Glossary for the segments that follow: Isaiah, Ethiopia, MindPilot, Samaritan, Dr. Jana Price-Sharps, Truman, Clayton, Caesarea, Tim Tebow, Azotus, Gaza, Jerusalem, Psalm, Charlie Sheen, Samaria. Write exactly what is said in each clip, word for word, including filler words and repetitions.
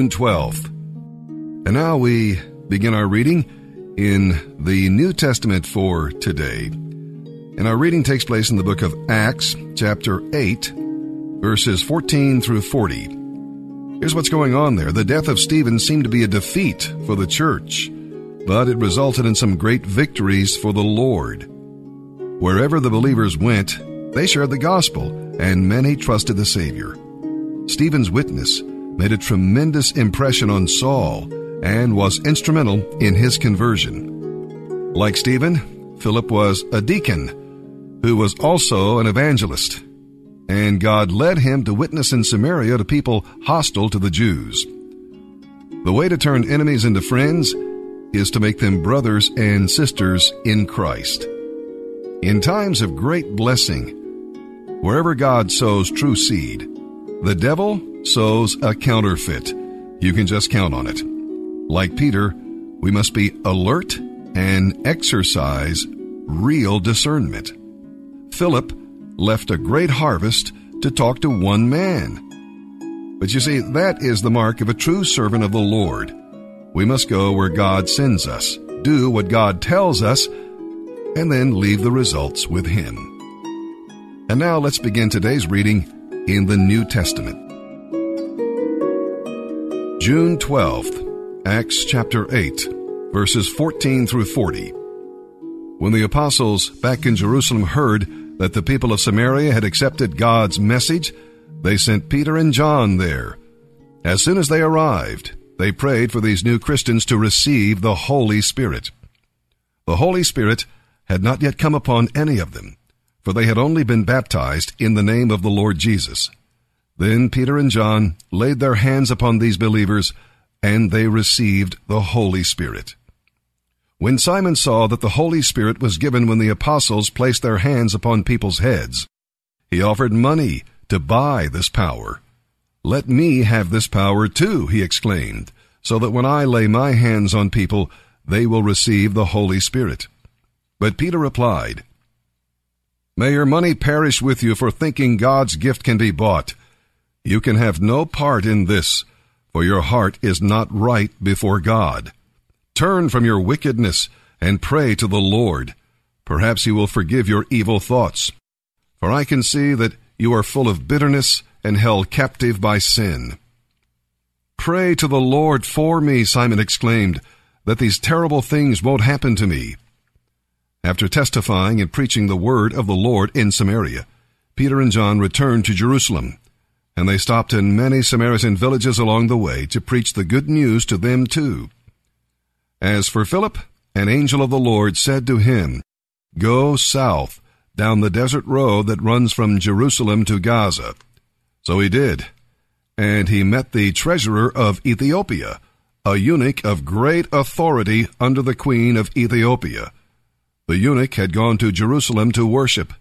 June twelfth. And now we begin our reading in the New Testament for today. And our reading takes place in the book of Acts, chapter eight, verses fourteen through forty. Here's what's going on there. The death of Stephen seemed to be a defeat for the church, but it resulted in some great victories for the Lord. Wherever the believers went, they shared the gospel, and many trusted the Savior. Stephen's witness made a tremendous impression on Saul and was instrumental in his conversion. Like Stephen, Philip was a deacon who was also an evangelist, and God led him to witness in Samaria to people hostile to the Jews. The way to turn enemies into friends is to make them brothers and sisters in Christ. In times of great blessing, wherever God sows true seed, the devil sows a counterfeit. You can just count on it. Like Peter, we must be alert and exercise real discernment. Philip left a great harvest to talk to one man. But you see, that is the mark of a true servant of the Lord. We must go where God sends us, do what God tells us, and then leave the results with Him. And now let's begin today's reading in the New Testament. June twelfth, Acts chapter eight, verses fourteen through forty. When the apostles back in Jerusalem heard that the people of Samaria had accepted God's message, they sent Peter and John there. As soon as they arrived, they prayed for these new Christians to receive the Holy Spirit. The Holy Spirit had not yet come upon any of them, for they had only been baptized in the name of the Lord Jesus. Then Peter and John laid their hands upon these believers, and they received the Holy Spirit. When Simon saw that the Holy Spirit was given when the apostles placed their hands upon people's heads, he offered money to buy this power. "Let me have this power too," he exclaimed, "so that when I lay my hands on people, they will receive the Holy Spirit." But Peter replied, "May your money perish with you for thinking God's gift can be bought. You can have no part in this, for your heart is not right before God. Turn from your wickedness and pray to the Lord. Perhaps he will forgive your evil thoughts. For I can see that you are full of bitterness and held captive by sin." "Pray to the Lord for me," Simon exclaimed, "that these terrible things won't happen to me." After testifying and preaching the word of the Lord in Samaria, Peter and John returned to Jerusalem, and they stopped in many Samaritan villages along the way to preach the good news to them too. As for Philip, an angel of the Lord said to him, "Go south down the desert road that runs from Jerusalem to Gaza." So he did, and he met the treasurer of Ethiopia, a eunuch of great authority under the queen of Ethiopia. The eunuch had gone to Jerusalem to worship,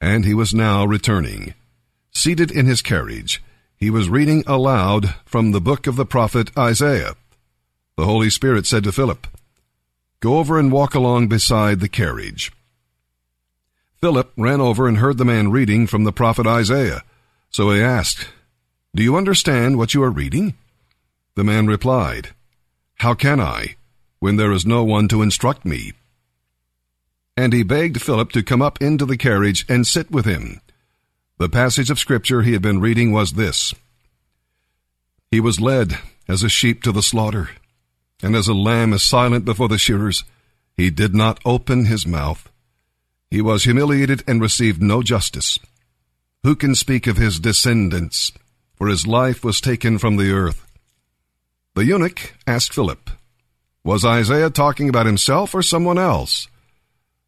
and he was now returning. Seated in his carriage, he was reading aloud from the book of the prophet Isaiah. The Holy Spirit said to Philip, "Go over and walk along beside the carriage." Philip ran over and heard the man reading from the prophet Isaiah. So he asked, "Do you understand what you are reading?" The man replied, "How can I, when there is no one to instruct me?" And he begged Philip to come up into the carriage and sit with him. The passage of scripture he had been reading was this: "He was led as a sheep to the slaughter, and as a lamb is silent before the shearers, he did not open his mouth. He was humiliated and received no justice. Who can speak of his descendants? For his life was taken from the earth." The eunuch asked Philip, "Was Isaiah talking about himself or someone else?"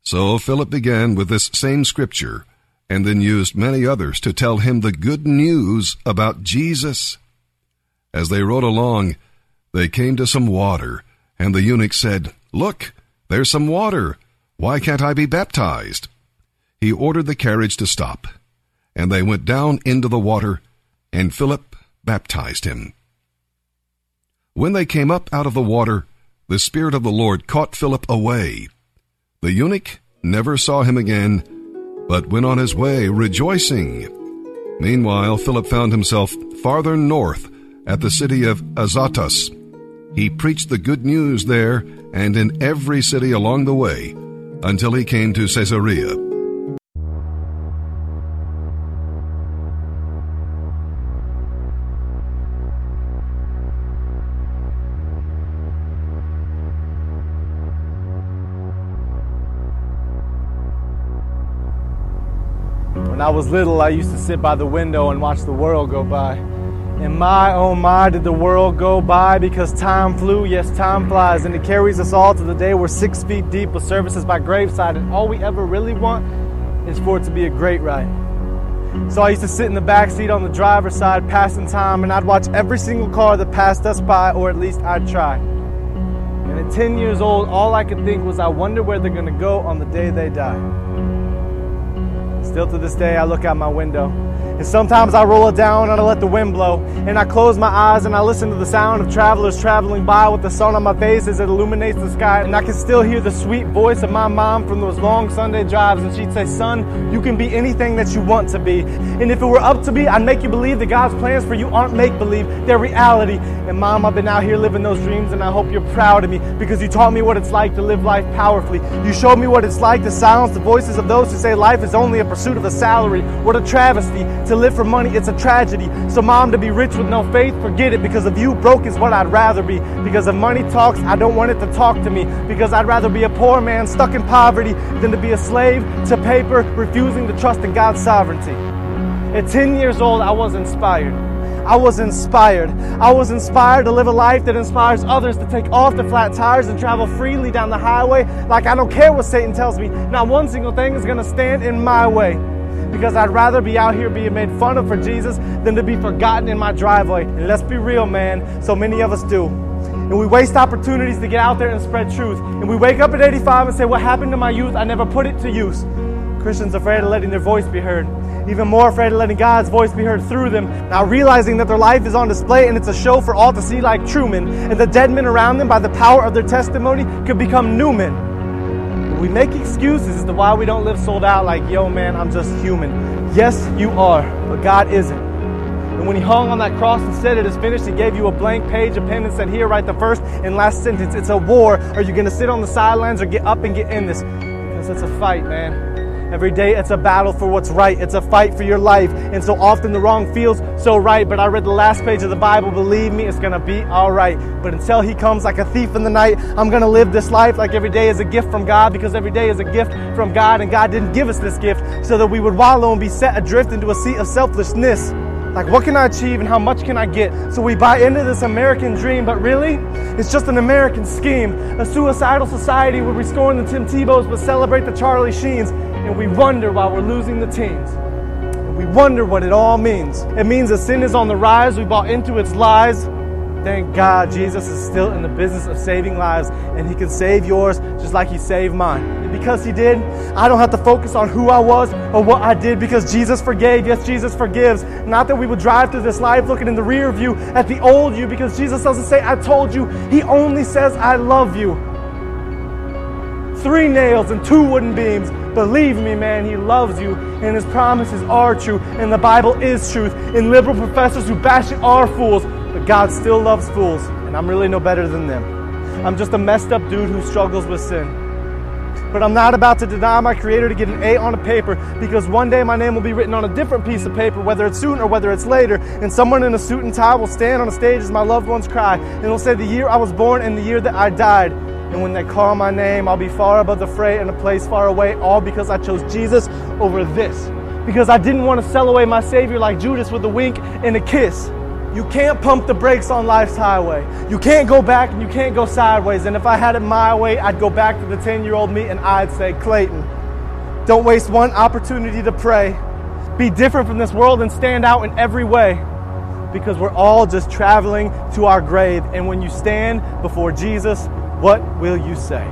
So Philip began with this same scripture, and then used many others to tell him the good news about Jesus. As they rode along, they came to some water, and the eunuch said, "Look, there's some water. Why can't I be baptized?" He ordered the carriage to stop, and they went down into the water, and Philip baptized him. When they came up out of the water, the Spirit of the Lord caught Philip away. The eunuch never saw him again, but went on his way rejoicing. Meanwhile, Philip found himself farther north at the city of Azotus. He preached the good news there and in every city along the way until he came to Caesarea. When I was little, I used to sit by the window and watch the world go by. And my, oh my, did the world go by, because time flew. Yes, time flies, and it carries us all to the day we're six feet deep with services by graveside, and all we ever really want is for it to be a great ride. So I used to sit in the back seat on the driver's side, passing time, and I'd watch every single car that passed us by, or at least I'd try. And at ten years old, all I could think was, I wonder where they're gonna go on the day they die. Still to this day, I look out my window, and sometimes I roll it down and I let the wind blow, and I close my eyes and I listen to the sound of travelers traveling by with the sun on my face as it illuminates the sky. And I can still hear the sweet voice of my mom from those long Sunday drives, and she'd say, "Son, you can be anything that you want to be, and if it were up to me, I'd make you believe that God's plans for you aren't make-believe, they're reality. And Mom, I've been out here living those dreams, and I hope you're proud of me, because you taught me what it's like to live life powerfully. You showed me what it's like to silence the voices of those who say life is only a pursuit of a salary. What a travesty. To live for money, it's a tragedy. So Mom, to be rich with no faith, forget it. Because of you, broke is what I'd rather be. Because if money talks, I don't want it to talk to me. Because I'd rather be a poor man stuck in poverty than to be a slave to paper, refusing to trust in God's sovereignty." At ten years old, I was inspired. I was inspired. I was inspired to live a life that inspires others to take off the flat tires and travel freely down the highway. Like, I don't care what Satan tells me. Not one single thing is going to stand in my way. Because I'd rather be out here being made fun of for Jesus than to be forgotten in my driveway. And let's be real, man, so many of us do. And we waste opportunities to get out there and spread truth. And we wake up at eighty-five and say, what happened to my youth? I never put it to use. Christians are afraid of letting their voice be heard. Even more afraid of letting God's voice be heard through them. Now realizing that their life is on display and it's a show for all to see, like Truman. And the dead men around them, by the power of their testimony, could become new men. We make excuses as to why we don't live sold out, like, yo, man, I'm just human. Yes, you are, but God isn't. And when he hung on that cross and said, it is finished, he gave you a blank page, a pen, and said, here, write the first and last sentence. It's a war. Are you going to sit on the sidelines or get up and get in this? Because it's a fight, man. Every day it's a battle for what's right. It's a fight for your life. And so often the wrong feels so right. But I read the last page of the Bible. Believe me, it's going to be all right. But until he comes like a thief in the night, I'm going to live this life like every day is a gift from God, because every day is a gift from God, and God didn't give us this gift so that we would wallow and be set adrift into a sea of selflessness. Like, what can I achieve and how much can I get? So we buy into this American dream, but really, it's just an American scheme. A suicidal society where we scorn the Tim Tebows but celebrate the Charlie Sheens, and we wonder why we're losing the teens. We wonder what it all means. It means that sin is on the rise. We bought into its lies. Thank God Jesus is still in the business of saving lives, and he can save yours just like he saved mine. And because he did, I don't have to focus on who I was or what I did, because Jesus forgave. Yes, Jesus forgives. Not that we would drive through this life looking in the rear view at the old you, because Jesus doesn't say, I told you. He only says, I love you. Three nails and two wooden beams. Believe me, man, he loves you, and his promises are true, and the Bible is truth, and liberal professors who bash it are fools. But God still loves fools, and I'm really no better than them. I'm just a messed up dude who struggles with sin. But I'm not about to deny my creator to get an A on a paper, because one day my name will be written on a different piece of paper, whether it's soon or whether it's later, and someone in a suit and tie will stand on a stage as my loved ones cry, and will say the year I was born and the year that I died. And when they call my name, I'll be far above the fray in a place far away, all because I chose Jesus over this. Because I didn't want to sell away my Savior like Judas, with a wink and a kiss. You can't pump the brakes on life's highway. You can't go back and you can't go sideways. And if I had it my way, I'd go back to the ten-year-old me and I'd say, Clayton, don't waste one opportunity to pray. Be different from this world and stand out in every way. Because we're all just traveling to our grave. And when you stand before Jesus, what will you say?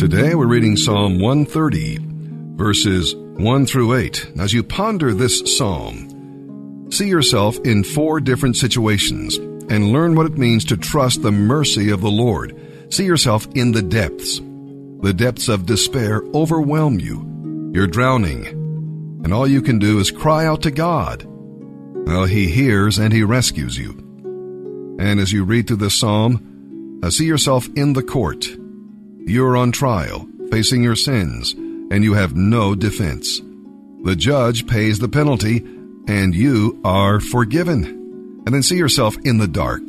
Today we're reading Psalm one thirty, verses one through eight. As you ponder this psalm, see yourself in four different situations and learn what it means to trust the mercy of the Lord. See yourself in the depths. The depths of despair overwhelm you. You're drowning, and all you can do is cry out to God. Well, He hears and He rescues you. And as you read through this psalm, see yourself in the court. You're on trial, facing your sins, and you have no defense. The judge pays the penalty, and you are forgiven. And then see yourself in the dark.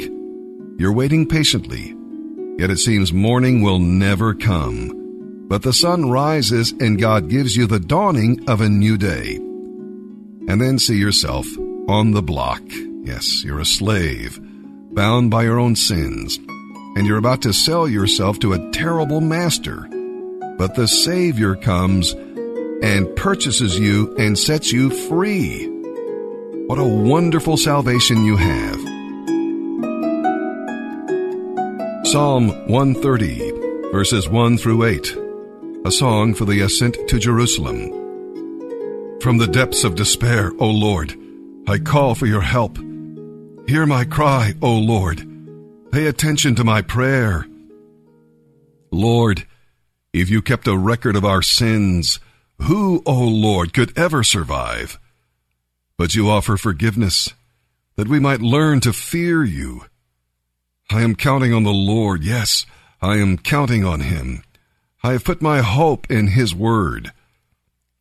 You're waiting patiently, yet it seems morning will never come. But the sun rises, and God gives you the dawning of a new day. And then see yourself on the block. Yes, you're a slave, bound by your own sins, and you're about to sell yourself to a terrible master. But the Savior comes and purchases you and sets you free. What a wonderful salvation you have. Psalm one thirty, verses one through eight, a song for the ascent to Jerusalem. From the depths of despair, O Lord, I call for your help. Hear my cry, O Lord. Pay attention to my prayer. Lord, if you kept a record of our sins, who, O Lord, could ever survive? But you offer forgiveness, that we might learn to fear you. I am counting on the Lord. Yes, I am counting on him. I have put my hope in his word.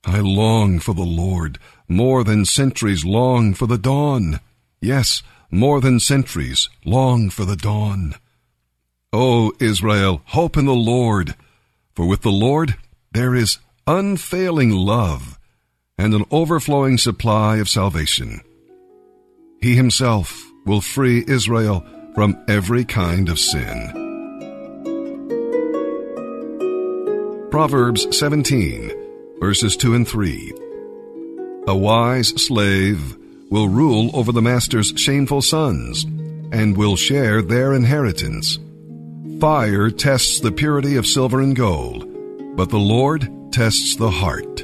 I long for the Lord, more than centuries long for the dawn. Yes, more than centuries long for the dawn. O Israel, hope in the Lord, for with the Lord there is unfailing love and an overflowing supply of salvation. He himself will free Israel from every kind of sin. Proverbs seventeen, verses two and three. A wise slave will rule over the master's shameful sons, and will share their inheritance. Fire tests the purity of silver and gold, but the Lord tests the heart.